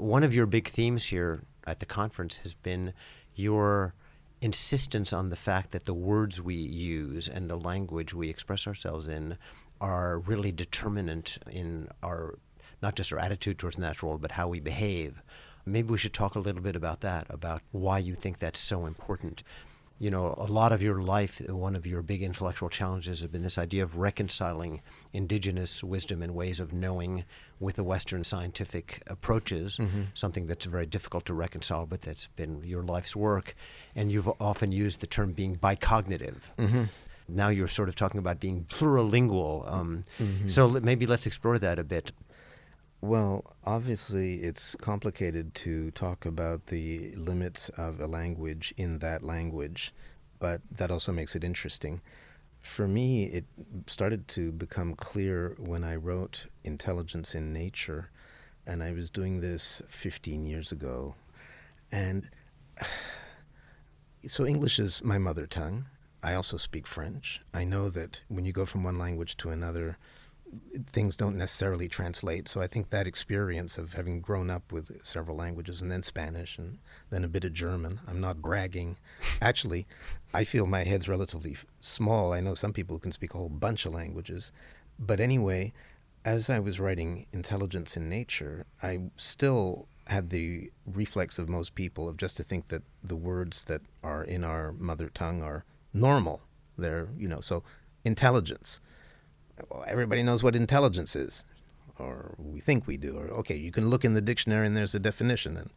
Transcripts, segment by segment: one of your big themes here at the conference has been your insistence on the fact that the words we use and the language we express ourselves in are really determinant in our, not just our attitude towards natural, but how we behave. Maybe we should talk a little bit about that, about why you think that's so important. You know, a lot of your life, one of your big intellectual challenges have been this idea of reconciling indigenous wisdom and ways of knowing with the Western scientific approaches, something that's very difficult to reconcile, but that's been your life's work. And you've often used the term being bicognitive. Now you're sort of talking about being plurilingual. So maybe let's explore that a bit. Well, obviously it's complicated to talk about the limits of a language in that language, but that also makes it interesting. For me, it started to become clear when I wrote Intelligence in Nature, and I was doing this 15 years ago. And so English is my mother tongue. I also speak French. I know that when you go from one language to another, things don't necessarily translate. So I think that experience of having grown up with several languages and then Spanish and then a bit of German, I'm not bragging. Actually, I feel my head's relatively small. I know some people who can speak a whole bunch of languages. But anyway, as I was writing Intelligence in Nature, I still had the reflex of most people of just to think that the words that are in our mother tongue are normal. They're, you know, so intelligence. Well, everybody knows what intelligence is, or we think we do, or okay, you can look in the dictionary and there's a definition, and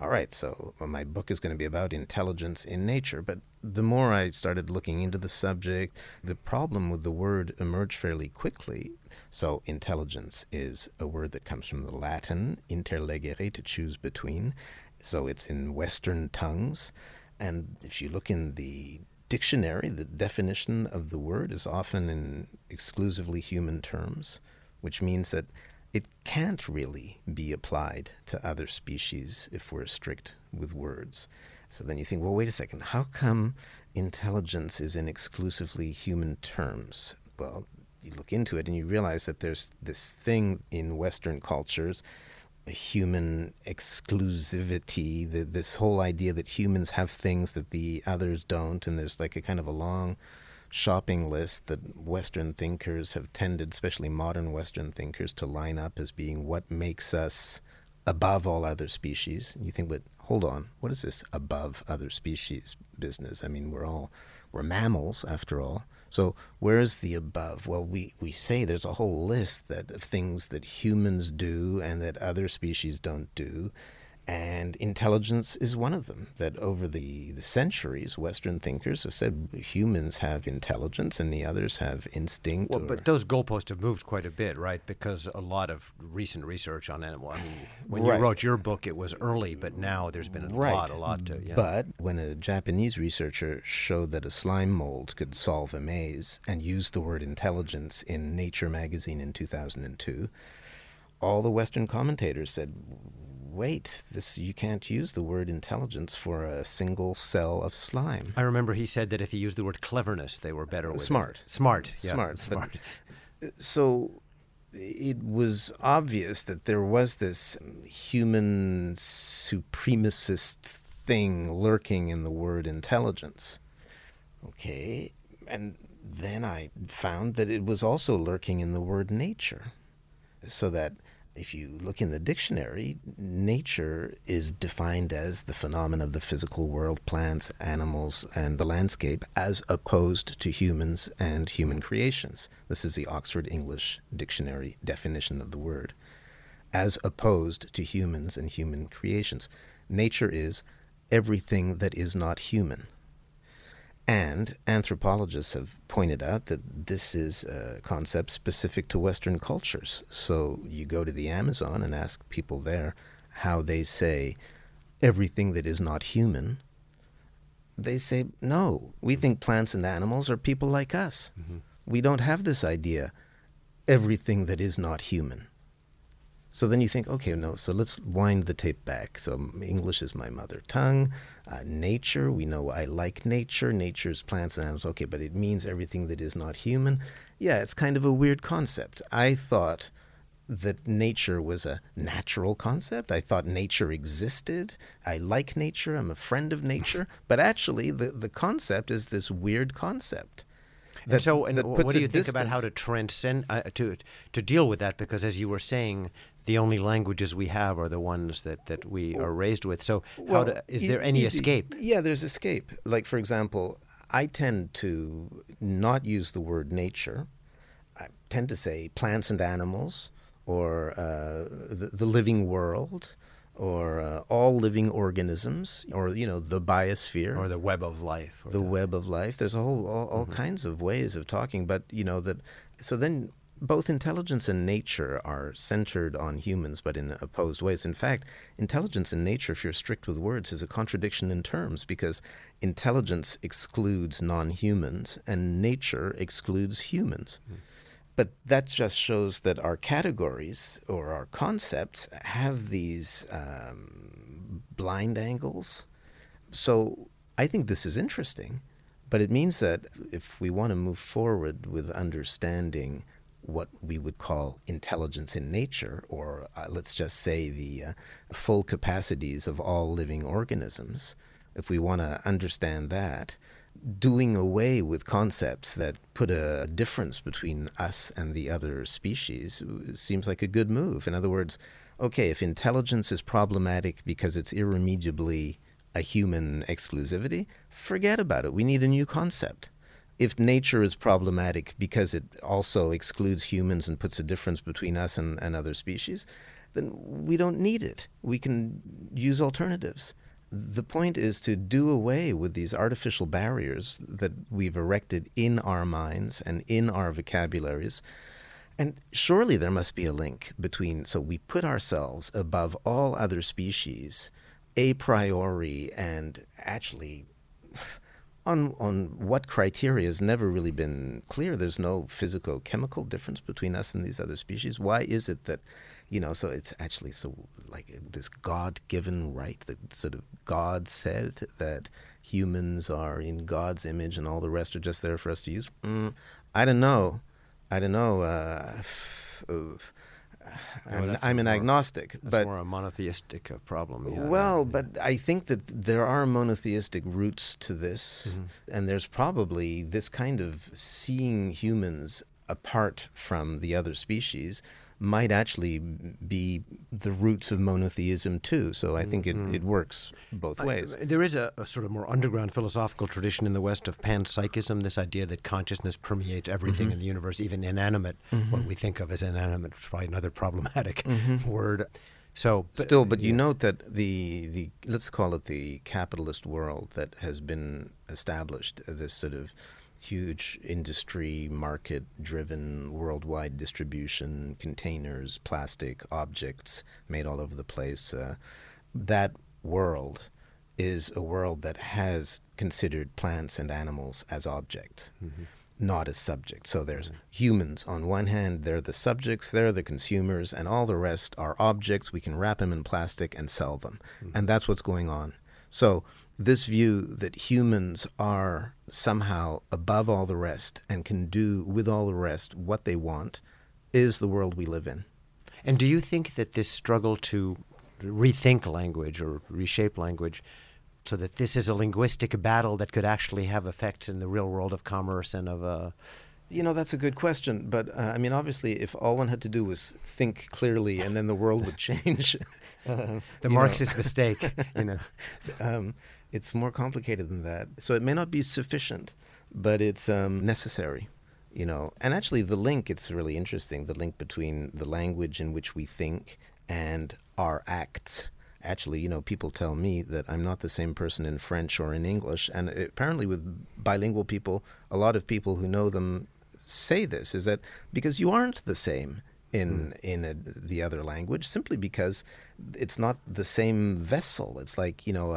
all right, so my book is going to be about intelligence in nature. But the more I started looking into the subject, the problem with the word emerged fairly quickly. So intelligence is a word that comes from the Latin, interlegere, to choose between, so it's in Western tongues, and if you look in the dictionary, the definition of the word is often in exclusively human terms, which means that it can't really be applied to other species if we're strict with words. So then you think, well, wait a second, how come intelligence is in exclusively human terms? Well, you look into it and you realize that there's this thing in Western cultures, human exclusivity, this whole idea that humans have things that the others don't, and there's like a kind of a long shopping list that Western thinkers have tended, especially modern Western thinkers, to line up as being what makes us above all other species. And you think, but hold on, what is this above other species business? I mean, we're mammals after all. So where is the above? Well, we say there's a whole list that of things that humans do and that other species don't do, and intelligence is one of them. That over the centuries, Western thinkers have said humans have intelligence and the others have instinct. Well, but those goalposts have moved quite a bit, right? Because a lot of recent research on animal. I mean, when you wrote your book, it was early, but now there's been a lot to. Yeah. But when a Japanese researcher showed that a slime mold could solve a maze and used the word intelligence in Nature magazine in 2002, all the Western commentators said, wait, this, you can't use the word intelligence for a single cell of slime. I remember he said that if he used the word cleverness, they were better with it. Smart. But, so it was obvious that there was this human supremacist thing lurking in the word intelligence. Okay, and then I found that it was also lurking in the word nature, so that if you look in the dictionary, nature is defined as the phenomena of the physical world, plants, animals, and the landscape, as opposed to humans and human creations. This is the Oxford English Dictionary definition of the word. As opposed to humans and human creations. Nature is everything that is not human. And anthropologists have pointed out that this is a concept specific to Western cultures. So you go to the Amazon and ask people there how they say everything that is not human. They say, no, we think plants and animals are people like us. We don't have this idea, everything that is not human. So then you think, okay, no, so let's wind the tape back. So English is my mother tongue. Nature, we know I like nature. Nature's plants and animals. Okay, but it means everything that is not human. Yeah, it's kind of a weird concept. I thought that nature was a natural concept. I thought nature existed. I like nature. I'm a friend of nature. But actually, the concept is this weird concept. And what do you think about how to transcend, to deal with that? Because as you were saying, the only languages we have are the ones that we are raised with. So is there any escape? Yeah, there's escape. Like, for example, I tend to not use the word nature. I tend to say plants and animals, or the living world, or all living organisms, or, you know, the biosphere. Or the web of life. The web of life. There's a whole, all kinds of ways of talking, but, you know, so then both intelligence and nature are centered on humans, but in opposed ways. In fact, intelligence and nature, if you're strict with words, is a contradiction in terms, because intelligence excludes non-humans and nature excludes humans. Mm. But that just shows that our categories or our concepts have these blind angles. So I think this is interesting, but it means that if we want to move forward with understanding what we would call intelligence in nature, or let's just say the full capacities of all living organisms, if we want to understand that, doing away with concepts that put a difference between us and the other species seems like a good move. In other words, okay, if intelligence is problematic because it's irremediably a human exclusivity, forget about it. We need a new concept. If nature is problematic because it also excludes humans and puts a difference between us and other species, then we don't need it. We can use alternatives. The point is to do away with these artificial barriers that we've erected in our minds and in our vocabularies. And surely there must be a link between, so we put ourselves above all other species a priori, and actually on what criteria has never really been clear. There's no physico-chemical difference between us and these other species. Why is it that, you know, so it's actually so like this God-given right that sort of God said that humans are in God's image and all the rest are just there for us to use? I don't know. I don't know. I'm an agnostic. That's more a monotheistic problem. Yeah, well, but I think that there are monotheistic roots to this. Mm-hmm. And there's probably this kind of seeing humans apart from the other species might actually be the roots of monotheism too. So I think it works both ways. There is a sort of more underground philosophical tradition in the West of panpsychism, this idea that consciousness permeates everything in the universe, even inanimate. What we think of as inanimate is probably another problematic word. So, but you note that the let's call it the capitalist world that has been established, this sort of huge industry, market-driven, worldwide distribution, containers, plastic, objects made all over the place. That world is a world that has considered plants and animals as objects, not as subjects. So there's humans on one hand, they're the subjects, they're the consumers, and all the rest are objects. We can wrap them in plastic and sell them. And that's what's going on. So this view that humans are somehow above all the rest and can do with all the rest what they want is the world we live in. And do you think that this struggle to rethink language or reshape language, so that this is a linguistic battle that could actually have effects in the real world of commerce and of You know, that's a good question, but I mean, obviously, if all one had to do was think clearly and then the world would change. The Marxist mistake, you know. It's more complicated than that. So it may not be sufficient, but it's necessary, you know. And actually, the link, it's really interesting, the link between the language in which we think and our acts. Actually, you know, people tell me that I'm not the same person in French or in English. And apparently with bilingual people, a lot of people who know them say this, is that because you aren't the same in the other language, simply because it's not the same vessel. It's like, you know,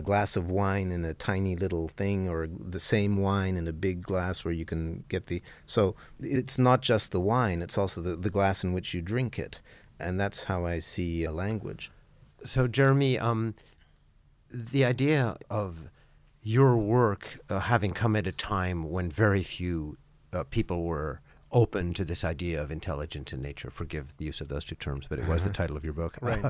a glass of wine in a tiny little thing, or the same wine in a big glass where you can get the... So it's not just the wine, it's also the glass in which you drink it. And that's how I see a language. So, Jeremy, the idea of your work having come at a time when very few people were open to this idea of intelligence in nature. Forgive the use of those two terms, but it was the title of your book. Right.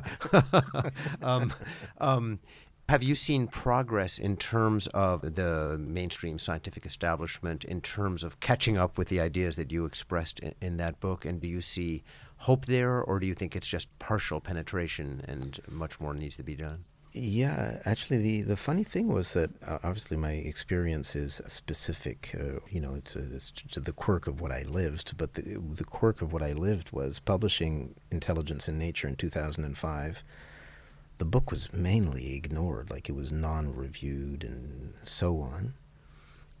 Have you seen progress in terms of the mainstream scientific establishment, in terms of catching up with the ideas that you expressed in that book? And do you see hope there, or do you think it's just partial penetration and much more needs to be done? Yeah, actually, the funny thing was that obviously my experience is specific, you know, to the quirk of what I lived. But the quirk of what I lived was publishing Intelligence in Nature in 2005. The book was mainly ignored, like it was non-reviewed and so on.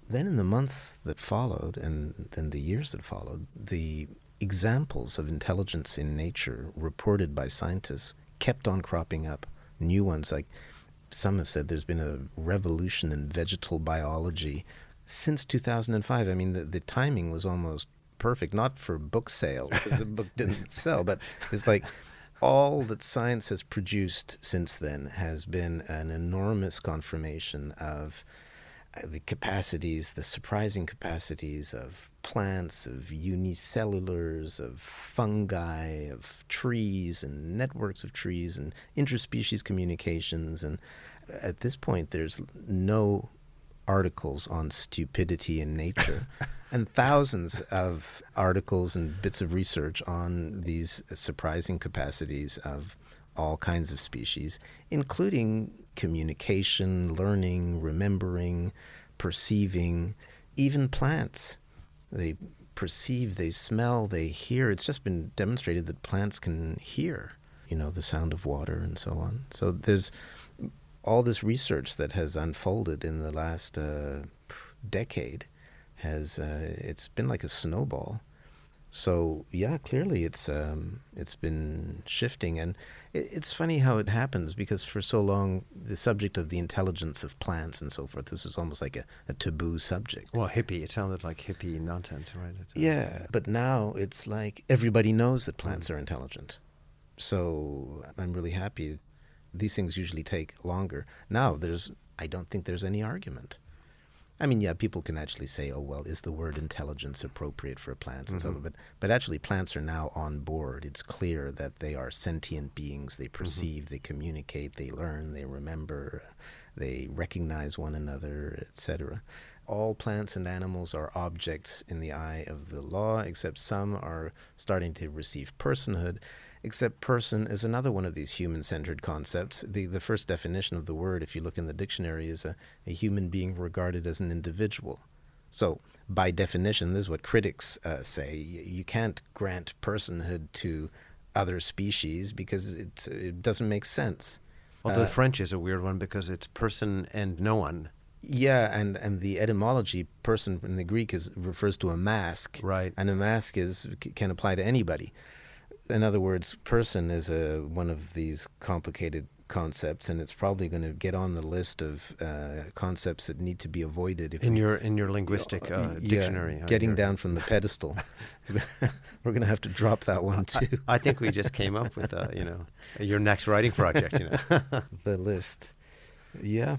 Then in the months that followed, and then the years that followed, the examples of intelligence in nature reported by scientists kept on cropping up. New ones, like some have said, there's been a revolution in vegetal biology since 2005. I mean, the timing was almost perfect, not for book sale, because the book didn't sell, but it's like, all that science has produced since then has been an enormous confirmation of the capacities, the surprising capacities of plants, of unicellulars, of fungi, of trees and networks of trees and interspecies communications. And at this point, there's no articles on stupidity in nature and thousands of articles and bits of research on these surprising capacities of all kinds of species, including communication, learning, remembering, perceiving, even plants. They perceive, they smell, they hear. It's just been demonstrated that plants can hear, you know, the sound of water and so on. So there's all this research that has unfolded in the last decade it's been like a snowball. So yeah, clearly it's been shifting, and it's funny how it happens, because for so long the subject of the intelligence of plants and so forth, this is almost like a taboo subject. Well, hippie, it sounded like hippie nonsense, right? Yeah, but now it's like everybody knows that plants are intelligent. So I'm really happy. These things usually take longer. Now I don't think there's any argument. I mean, yeah, people can actually say, oh, well, is the word intelligence appropriate for plants and so on? But actually, plants are now on board. It's clear that they are sentient beings. They perceive, they communicate, they learn, they remember, they recognize one another, etc. All plants and animals are objects in the eye of the law, except some are starting to receive personhood. Except person is another one of these human-centered concepts. The first definition of the word, if you look in the dictionary, is a human being regarded as an individual. So by definition, this is what critics say, you can't grant personhood to other species because it doesn't make sense. Although French is a weird one because it's person and no one. Yeah, and the etymology, person in the Greek refers to a mask. Right. And a mask can apply to anybody. In other words, person is one of these complicated concepts, and it's probably going to get on the list of concepts that need to be avoided. If in your linguistic dictionary. Yeah, getting down from the pedestal. We're going to have to drop that one, too. I think we just came up with, you know, your next writing project, you know. The list. Yeah.